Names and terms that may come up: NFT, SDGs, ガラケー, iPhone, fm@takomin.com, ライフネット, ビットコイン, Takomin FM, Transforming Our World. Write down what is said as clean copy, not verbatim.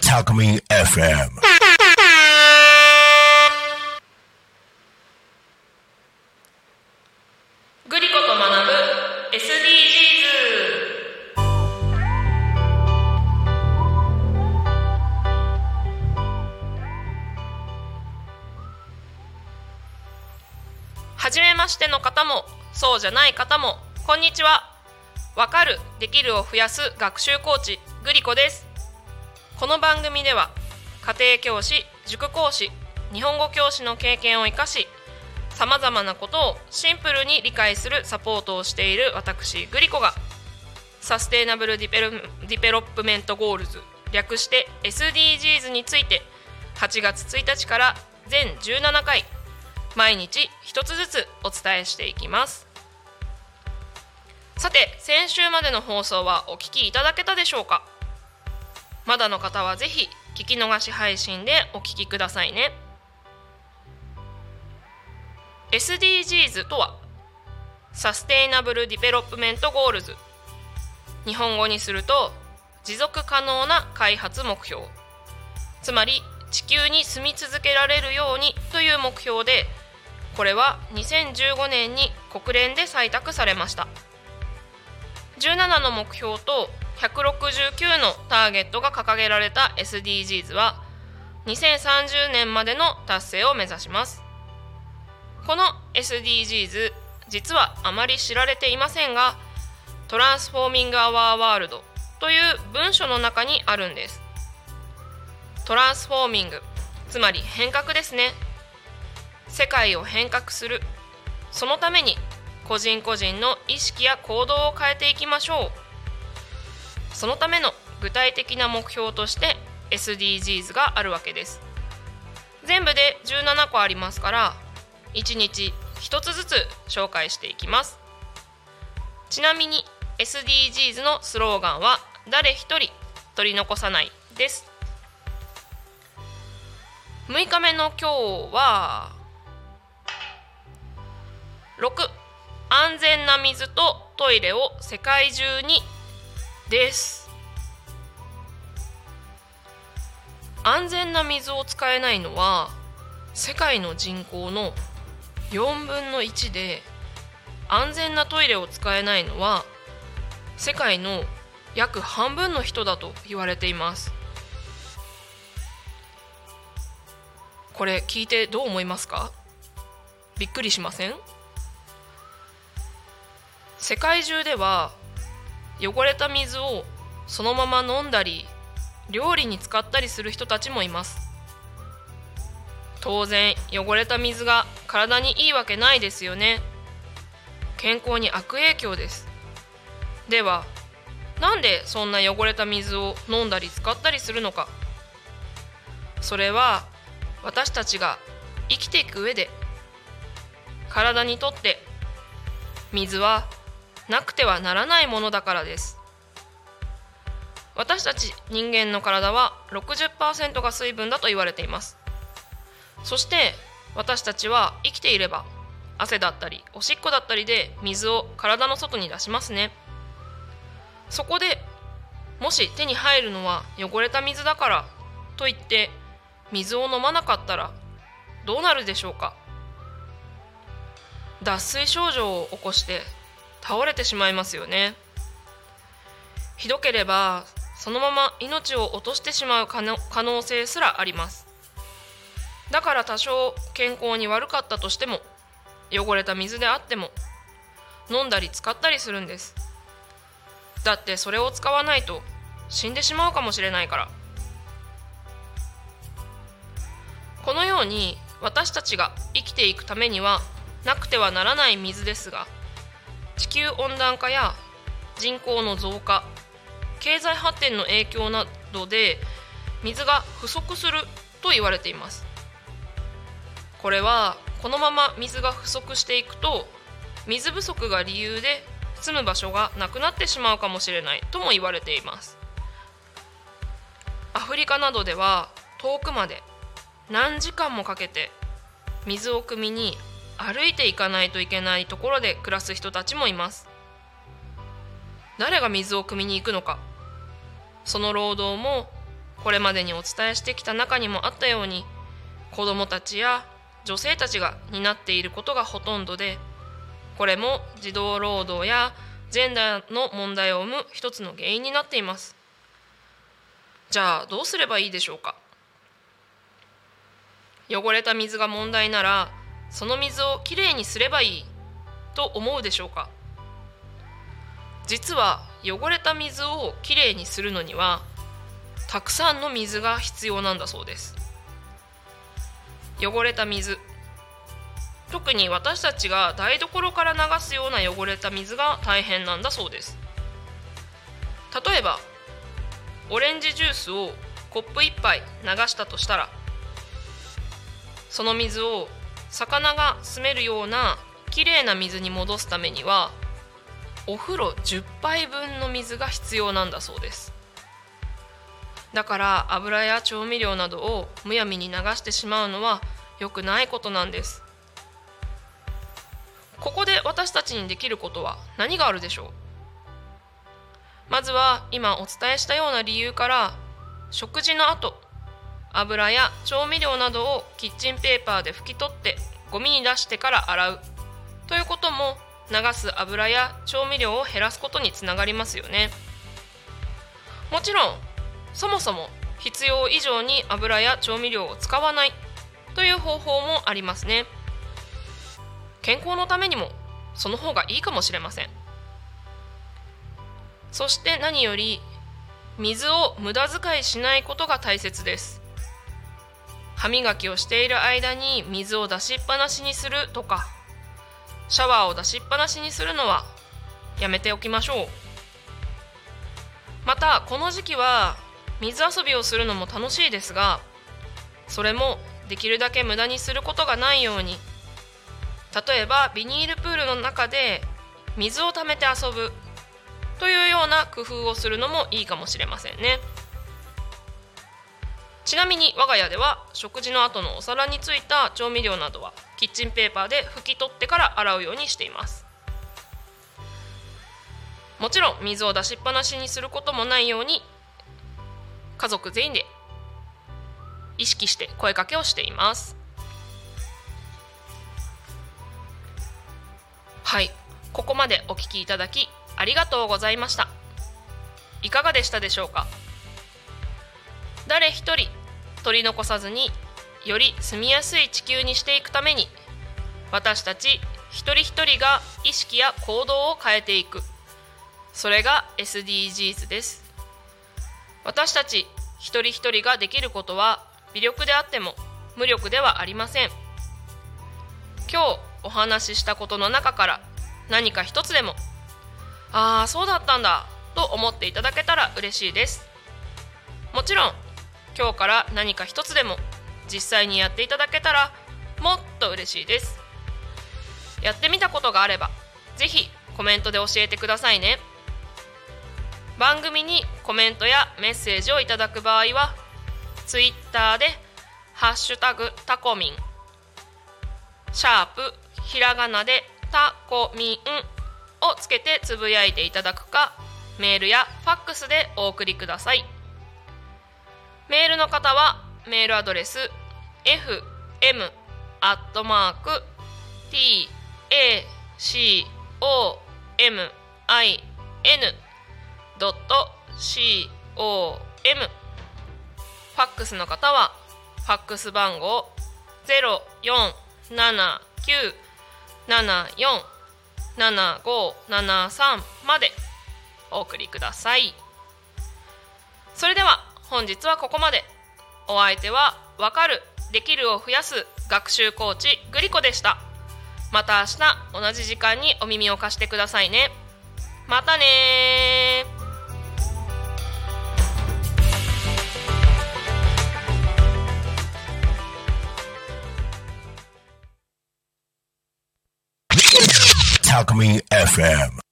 Takomin FM。グリコと学ぶ SDGs。 初めましての方もそうじゃない方もこんにちは。わかるできるを増やす学習コーチグリコです。この番組では家庭教師、塾講師、日本語教師の経験を生かし、さまざまなことをシンプルに理解するサポートをしている私グリコが、サステイナブルディベロップメントゴールズ、略して SDGs について8月1日から全17回毎日一つずつお伝えしていきます。さて、先週までの放送はお聞きいただけたでしょうか。まだの方はぜひ聞き逃し配信でお聞きくださいね。SDGs とはサステイナブルディベロップメントゴールズ、日本語にすると持続可能な開発目標、つまり地球に住み続けられるようにという目標で、これは2015年に国連で採択されました。17の目標と169のターゲットが掲げられた SDGs は2030年までの達成を目指します。この SDGs、 実はあまり知られていませんが、トランスフォーミングアワーワールドという文書の中にあるんです。トランスフォーミング、つまり変革ですね。世界を変革する、そのために個人個人の意識や行動を変えていきましょう。そのための具体的な目標として SDGs があるわけです。全部で17個ありますから、1日1つずつ紹介していきます。ちなみに SDGs のスローガンは誰一人取り残さないです。6日目の今日は6、安全な水とトイレを世界中にです。安全な水を使えないのは世界の人口の4分の1で、安全なトイレを使えないのは世界の約半分の人だと言われています。これ聞いてどう思いますか？びっくりしません？世界中では汚れた水をそのまま飲んだり料理に使ったりする人たちもいます。当然汚れた水が体にいいわけないですよね。健康に悪影響です。ではなんでそんな汚れた水を飲んだり使ったりするのか。それは私たちが生きていく上で体にとって水はなくてはならないものだからです。私たち人間の体は 60% が水分だと言われています。そして私たちは生きていれば汗だったりおしっこだったりで水を体の外に出しますね。そこでもし手に入るのは汚れた水だからといって水を飲まなかったらどうなるでしょうか。脱水症状を起こして倒れてしまいますよね。ひどければそのまま命を落としてしまう可能性すらあります。だから多少健康に悪かったとしても汚れた水であっても飲んだり使ったりするんです。だってそれを使わないと死んでしまうかもしれないから。このように私たちが生きていくためにはなくてはならない水ですが、地球温暖化や人口の増加、経済発展の影響などで水が不足すると言われています。これはこのまま水が不足していくと水不足が理由で住む場所がなくなってしまうかもしれないとも言われています。アフリカなどでは遠くまで何時間もかけて水を汲みに歩いていかないといけないところで暮らす人たちもいます。誰が水を汲みに行くのか、その労働もこれまでにお伝えしてきた中にもあったように、子どもたちや女性たちが担っていることがほとんどで、これも児童労働やジェンダーの問題を生む一つの原因になっています。じゃあどうすればいいでしょうか。汚れた水が問題なら、その水をきれいにすればいいと思うでしょうか。実は汚れた水をきれいにするのにはたくさんの水が必要なんだそうです。汚れた水、特に私たちが台所から流すような汚れた水が大変なんだそうです。例えばオレンジジュースをコップ1杯流したとしたら、その水を魚が住めるようなきれいな水に戻すためにはお風呂10杯分の水が必要なんだそうです。だから油や調味料などをむやみに流してしまうのは良くないことなんです。ここで私たちにできることは何があるでしょう。まずは今お伝えしたような理由から、食事の後、油や調味料などをキッチンペーパーで拭き取ってゴミに出してから洗うということも、流す油や調味料を減らすことにつながりますよね。もちろんそもそも必要以上に油や調味料を使わないという方法もありますね。健康のためにもその方がいいかもしれません。そして何より水を無駄遣いしないことが大切です。歯磨きをしている間に水を出しっぱなしにするとか、シャワーを出しっぱなしにするのはやめておきましょう。またこの時期は水遊びをするのも楽しいですが、それもできるだけ無駄にすることがないように、例えばビニールプールの中で水を溜めて遊ぶというような工夫をするのもいいかもしれませんね。ちなみに我が家では食事の後のお皿についた調味料などはキッチンペーパーで拭き取ってから洗うようにしています。もちろん水を出しっぱなしにすることもないように、家族全員で意識して声かけをしています。はい、ここまでお聞きいただきありがとうございました。いかがでしたでしょうか。誰一人取り残さずに、より住みやすい地球にしていくために、私たち一人一人が意識や行動を変えていく、それが SDGs です。私たち一人一人ができることは微力であっても無力ではありません。今日お話ししたことの中から何か一つでも、ああそうだったんだと思っていただけたら嬉しいです。もちろん今日から何か一つでも実際にやっていただけたらもっと嬉しいです。やってみたことがあればぜひコメントで教えてくださいね。番組にコメントやメッセージをいただく場合は Twitter でハッシュタグタコミン、#ひらがなでタコミンをつけてつぶやいていただくか、メールやファックスでお送りください。メールの方はメールアドレス fm@takomin.com、 ファックスの方はファックス番号 0479747573 までお送りください。それでは本日はここまで。お相手はわかる、できるを増やす学習コーチグリコでした。また明日同じ時間にお耳を貸してくださいね。またね。Takomin FM